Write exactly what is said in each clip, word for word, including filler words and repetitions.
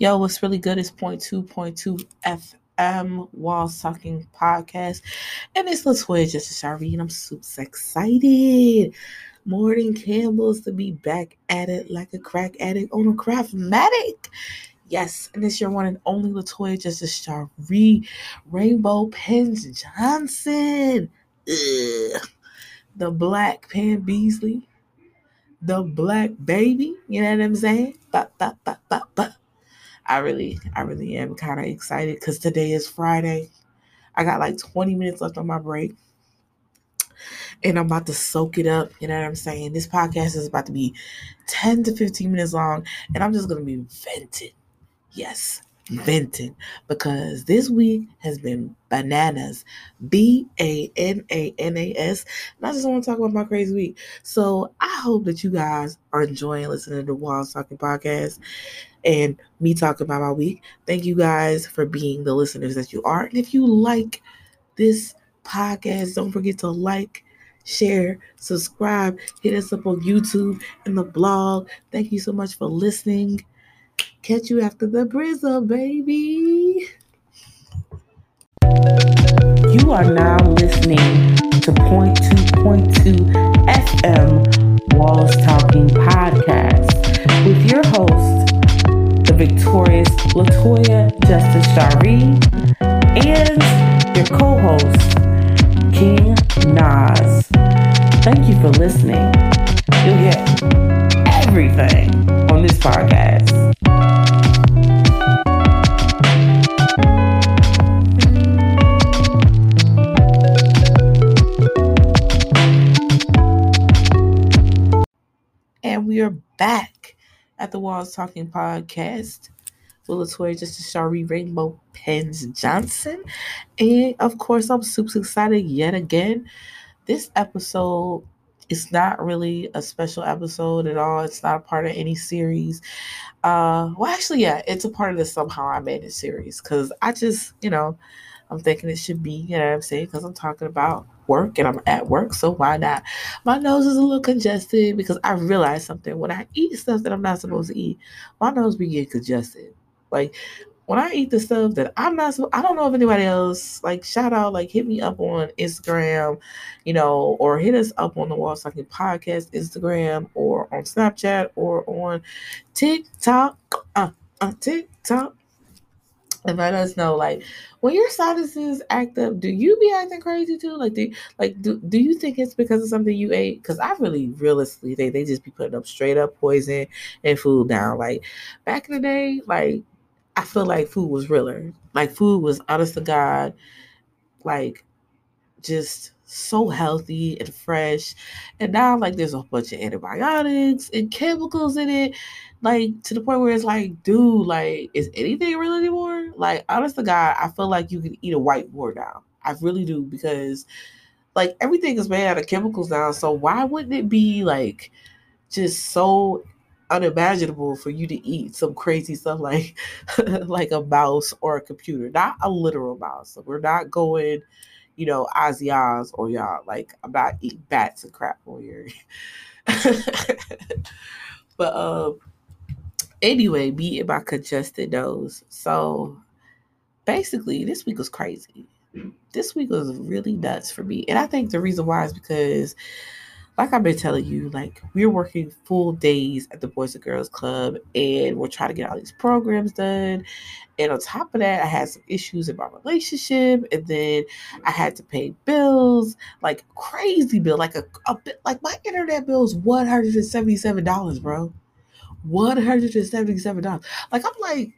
Yo, what's really good is Point two point two F M, Walls Talking Podcast, and it's LaToya Justice Shari, and I'm super excited. Morning Campbell's to be back at it like a crack addict on a craftmatic. Yes, and it's your one and only LaToya Justice Shari, Rainbow Pens Johnson, Ugh. the Black Pen Beasley, the Black Baby, you know what I'm saying? Bop, bop, bop, bop, bop. I really, I really am kind of excited because today is Friday. I got like twenty minutes left on my break, and I'm about to soak it up. You know what I'm saying? This podcast is about to be ten to fifteen minutes long, and I'm just going to be venting. Yes, venting, because this week has been bananas, B A N A N A S, and I just want to talk about my crazy week. So I hope that you guys are enjoying listening to the Walls Talking Podcast and me talking about my week. Thank you guys for being the listeners that you are. And if you like this podcast, don't forget to like, share, subscribe, hit us up on YouTube and the blog. Thank you so much for listening. Catch you after the brizzle, baby. You are now listening to Point two point two F M Walls Talking Podcast with your host, the victorious LaToya Justice Shari, and your co-host, King Nas. Thank you for listening. You'll get everything on this podcast. And we are back at the Walls Talking Podcast with LaToya Justice Shari, Rainbow Pens Johnson. And of course, I'm super excited yet again. This episode is not really a special episode at all. It's not a part of any series. Uh, well, actually, yeah, it's a part of the Somehow I Made It series, because I just, you know, I'm thinking it should be, you know what I'm saying, because I'm talking about work and I'm at work, so why not? My nose is a little congested because I realized something. When I eat stuff that I'm not supposed to eat, my nose be getting congested. Like, when I eat the stuff that I'm not supposed, I don't know if anybody else, like, shout out, like, hit me up on Instagram, you know, or hit us up on the Walls Talking Podcast Instagram, or on Snapchat, or on TikTok, uh, uh, TikTok. And let us know, like, when your sinuses act up, do you be acting crazy too? Like, do like do, do you think it's because of something you ate? Because I really, realistically, they they just be putting up straight up poison and food down. Like, back in the day, like, I feel like food was realer. Like, food was, honest to God, like, just so healthy and fresh. And now, like, there's a bunch of antibiotics and chemicals in it, like, to the point where it's like, dude, like, is anything real anymore? Like, honest to God, I feel like you can eat a whiteboard now. I really do, because, like, everything is made out of chemicals now. So why wouldn't it be, like, just so unimaginable for you to eat some crazy stuff like like a mouse or a computer? Not a literal mouse. So we're not going, you know, Ozzy Oz or y'all. Like, I'm not eating bats and crap on here. But um, anyway, me and my congested nose. So basically, this week was crazy. This week was really nuts for me. And I think the reason why is because, like I've been telling you, like, we're working full days at the Boys and Girls Club, and we're trying to get all these programs done. And on top of that, I had some issues in my relationship, and then I had to pay bills, like, crazy bill, like a, a bit, like, my internet bill is one hundred seventy-seven dollars, bro. one hundred seventy-seven dollars. Like, I'm like,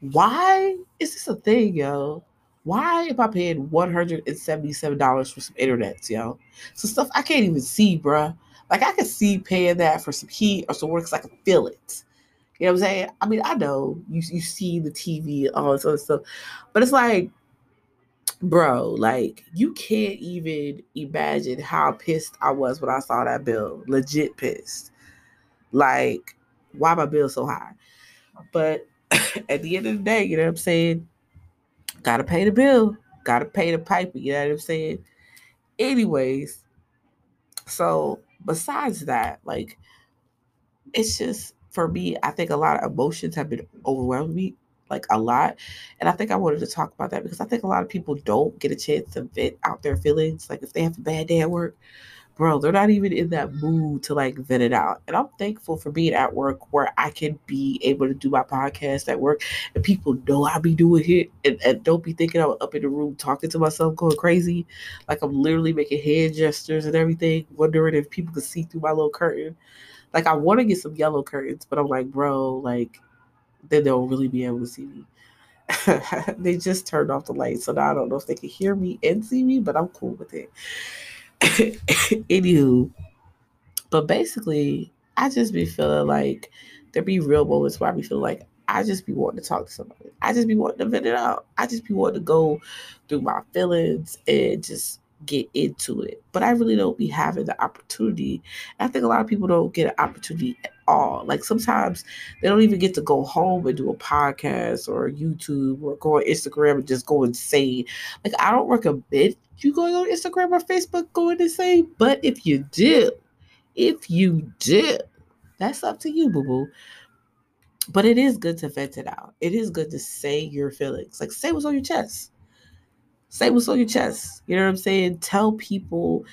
why is this a thing, yo? Why am I paying one hundred seventy-seven dollars for some internet, yo? Some stuff I can't even see, bruh. Like, I can see paying that for some heat or some work, because I can feel it. You know what I'm saying? I mean, I know you you see the T V and all this other stuff, but it's like, bro, like, you can't even imagine how pissed I was when I saw that bill. Legit pissed. Like, why my bill so high? But at the end of the day, you know what I'm saying? Gotta pay the bill. Gotta pay the piper. You know what I'm saying? Anyways, so besides that, like, it's just, for me, I think a lot of emotions have been overwhelming me, like a lot. And I think I wanted to talk about that because I think a lot of people don't get a chance to vent out their feelings. Like if they have a bad day at work, bro, they're not even in that mood to like vent it out. And I'm thankful for being at work where I can be able to do my podcast at work and people know I be doing it and, and don't be thinking I'm up in the room talking to myself going crazy. Like I'm literally making hand gestures and everything, wondering if people could see through my little curtain. Like I want to get some yellow curtains, but I'm like, bro, like then they'll really be able to see me. They just turned off the lights, so now I don't know if they can hear me and see me, but I'm cool with it. Anywho, but basically, I just be feeling like there be real moments where I be feeling like I just be wanting to talk to somebody. I just be wanting to vent it out. I just be wanting to go through my feelings and just get into it. But I really don't be having the opportunity. I think a lot of people don't get an opportunity at all. Like sometimes they don't even get to go home and do a podcast or YouTube or go on Instagram and just go insane. Like I don't recommend you going on Instagram or Facebook going to say, but if you do, if you do, that's up to you, boo-boo. But it is good to vent it out. It is good to say your feelings. Like, say what's on your chest. Say what's on your chest. You know what I'm saying? Tell people,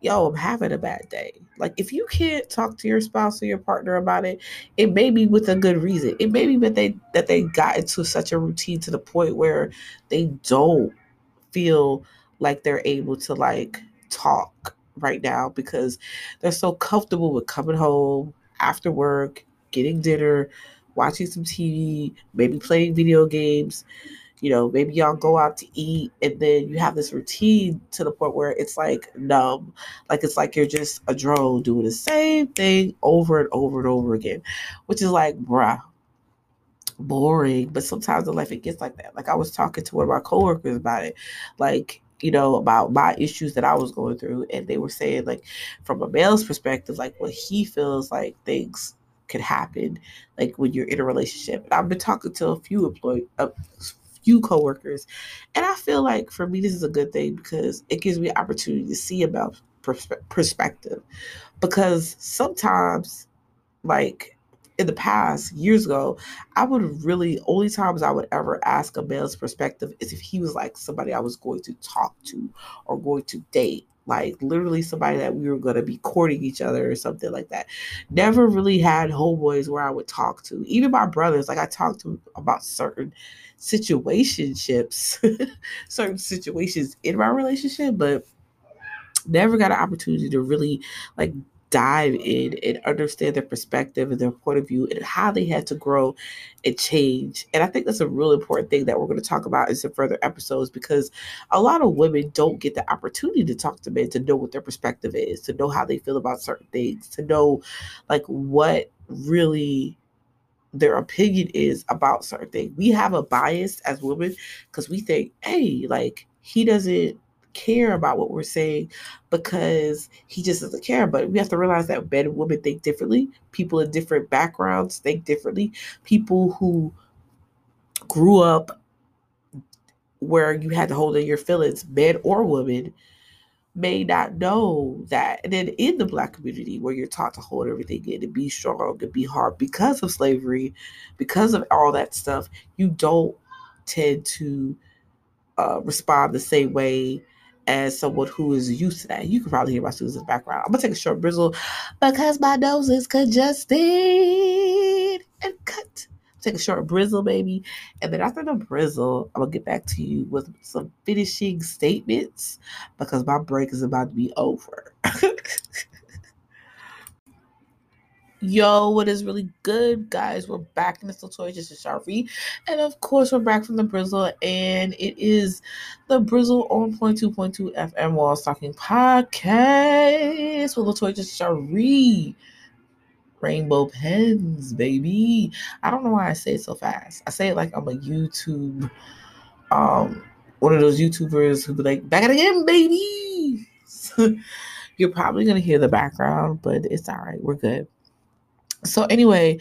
yo, I'm having a bad day. Like, if you can't talk to your spouse or your partner about it, it may be with a good reason. It may be that they, that they got into such a routine to the point where they don't feel like they're able to like talk right now because they're so comfortable with coming home after work, getting dinner, watching some T V, maybe playing video games. You know, maybe y'all go out to eat and then you have this routine to the point where it's like numb. Like it's like you're just a drone doing the same thing over and over and over again, which is like, bruh, boring. But sometimes in life it gets like that. Like I was talking to one of my coworkers about it. Like, you know, about my issues that I was going through. And they were saying, like, from a male's perspective, like, what he feels like things could happen, like, when you're in a relationship. And I've been talking to a few employee, a few coworkers. And I feel like, for me, this is a good thing because it gives me an opportunity to see about pers- perspective. Because sometimes, like, in the past, years ago, I would really, only times I would ever ask a male's perspective is if he was like somebody I was going to talk to or going to date, like literally somebody that we were going to be courting each other or something like that. Never really had homeboys where I would talk to. Even my brothers, like I talked to about certain situationships, certain situations in my relationship, but never got an opportunity to really like dive in and understand their perspective and their point of view and how they had to grow and change. And I think that's a real important thing that we're going to talk about in some further episodes, because a lot of women don't get the opportunity to talk to men, to know what their perspective is, to know how they feel about certain things, to know like what really their opinion is about certain things. We have a bias as women because we think, hey, like he doesn't care about what we're saying because he just doesn't care. But we have to realize that men and women think differently. People in different backgrounds think differently. People who grew up where you had to hold in your feelings, men or women, may not know that. And then in the Black community where you're taught to hold everything in and be strong and be hard because of slavery, because of all that stuff, you don't tend to uh, respond the same way as someone who is used to that. You can probably hear my students in the background. I'm going to take a short bristle because my nose is congested and cut. Take a short bristle, baby. And then after the bristle, I'm going to get back to you with some finishing statements because my break is about to be over. Yo, what is really good, guys? We're back, and it's LaToya Justice Shari. And of course, we're back from the Brizzle, and it is the Brizzle on Point two point two F M Walls Talking Podcast with LaToya Justice Shari. Rainbow Pens, baby. I don't know why I say it so fast. I say it like I'm a YouTube, um, one of those YouTubers who be like, back at again, baby. You're probably going to hear the background, but it's all right. We're good. So anyway,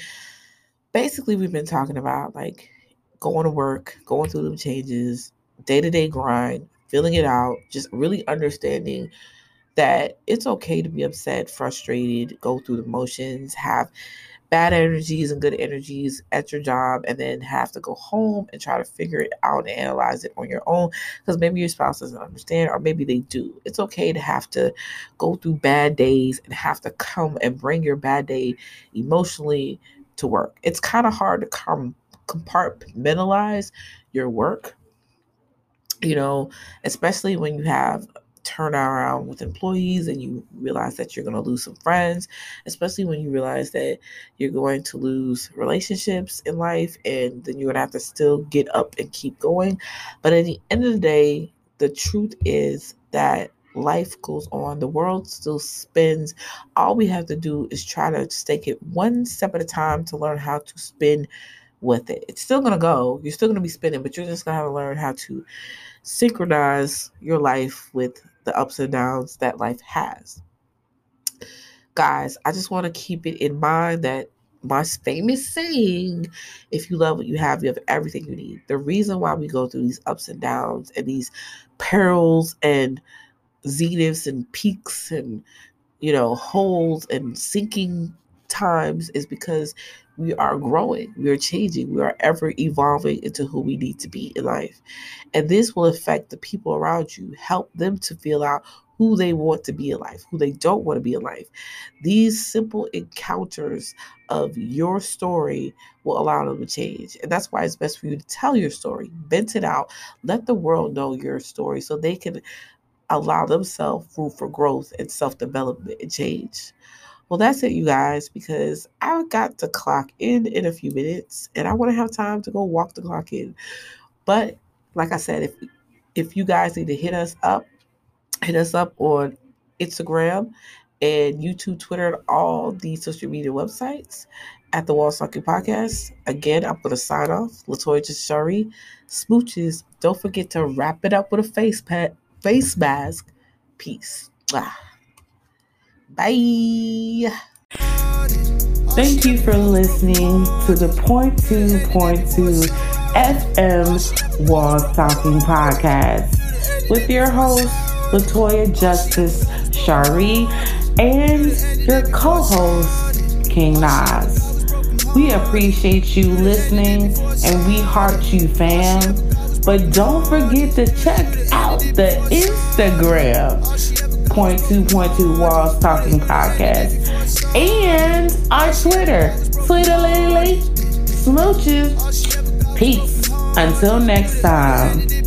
basically we've been talking about like going to work, going through them changes, day-to-day grind, feeling it out, just really understanding that it's okay to be upset, frustrated, go through the motions, have bad energies and good energies at your job and then have to go home and try to figure it out and analyze it on your own, because maybe your spouse doesn't understand, or maybe they do. It's okay to have to go through bad days and have to come and bring your bad day emotionally to work. It's kind of hard to com- compartmentalize your work, you know, especially when you have turn around with employees and you realize that you're going to lose some friends, especially when you realize that you're going to lose relationships in life, and then you're going to have to still get up and keep going. But at the end of the day, the truth is that life goes on. The world still spins. All we have to do is try to just take it one step at a time to learn how to spin with it. It's still going to go. You're still going to be spinning, but you're just going to have to learn how to synchronize your life with the ups and downs that life has. Guys, I just want to keep it in mind that my famous saying, if you love what you have, you have everything you need. The reason why we go through these ups and downs and these perils and zeniths and peaks and, you know, holes and sinking times is because we are growing, we are changing, we are ever evolving into who we need to be in life. And this will affect the people around you, help them to feel out who they want to be in life, who they don't want to be in life. These simple encounters of your story will allow them to change. And that's why it's best for you to tell your story, vent it out, let the world know your story so they can allow themselves room for growth and self-development and change. Well, that's it, you guys, because I got to clock in in a few minutes and I want to have time to go walk the clock in. But like I said, if if you guys need to hit us up, hit us up on Instagram and YouTube, Twitter, and all the social media websites at the Walls Talking Podcast. Again, I'm going to sign off. LaToya Justice Shari, smooches. Don't forget to wrap it up with a face, pat, face mask. Peace. Ah. Bye. Thank you for listening to the Point two point two F M Walls Talking Podcast with your host, LaToya Justice Shari, and your co-host, King Nas. We appreciate you listening and we heart you, fam. But don't forget to check out the Instagram, Point two point two Walls Talking Podcast, and our Twitter, Twitter Lily Smooches. Peace. Until next time.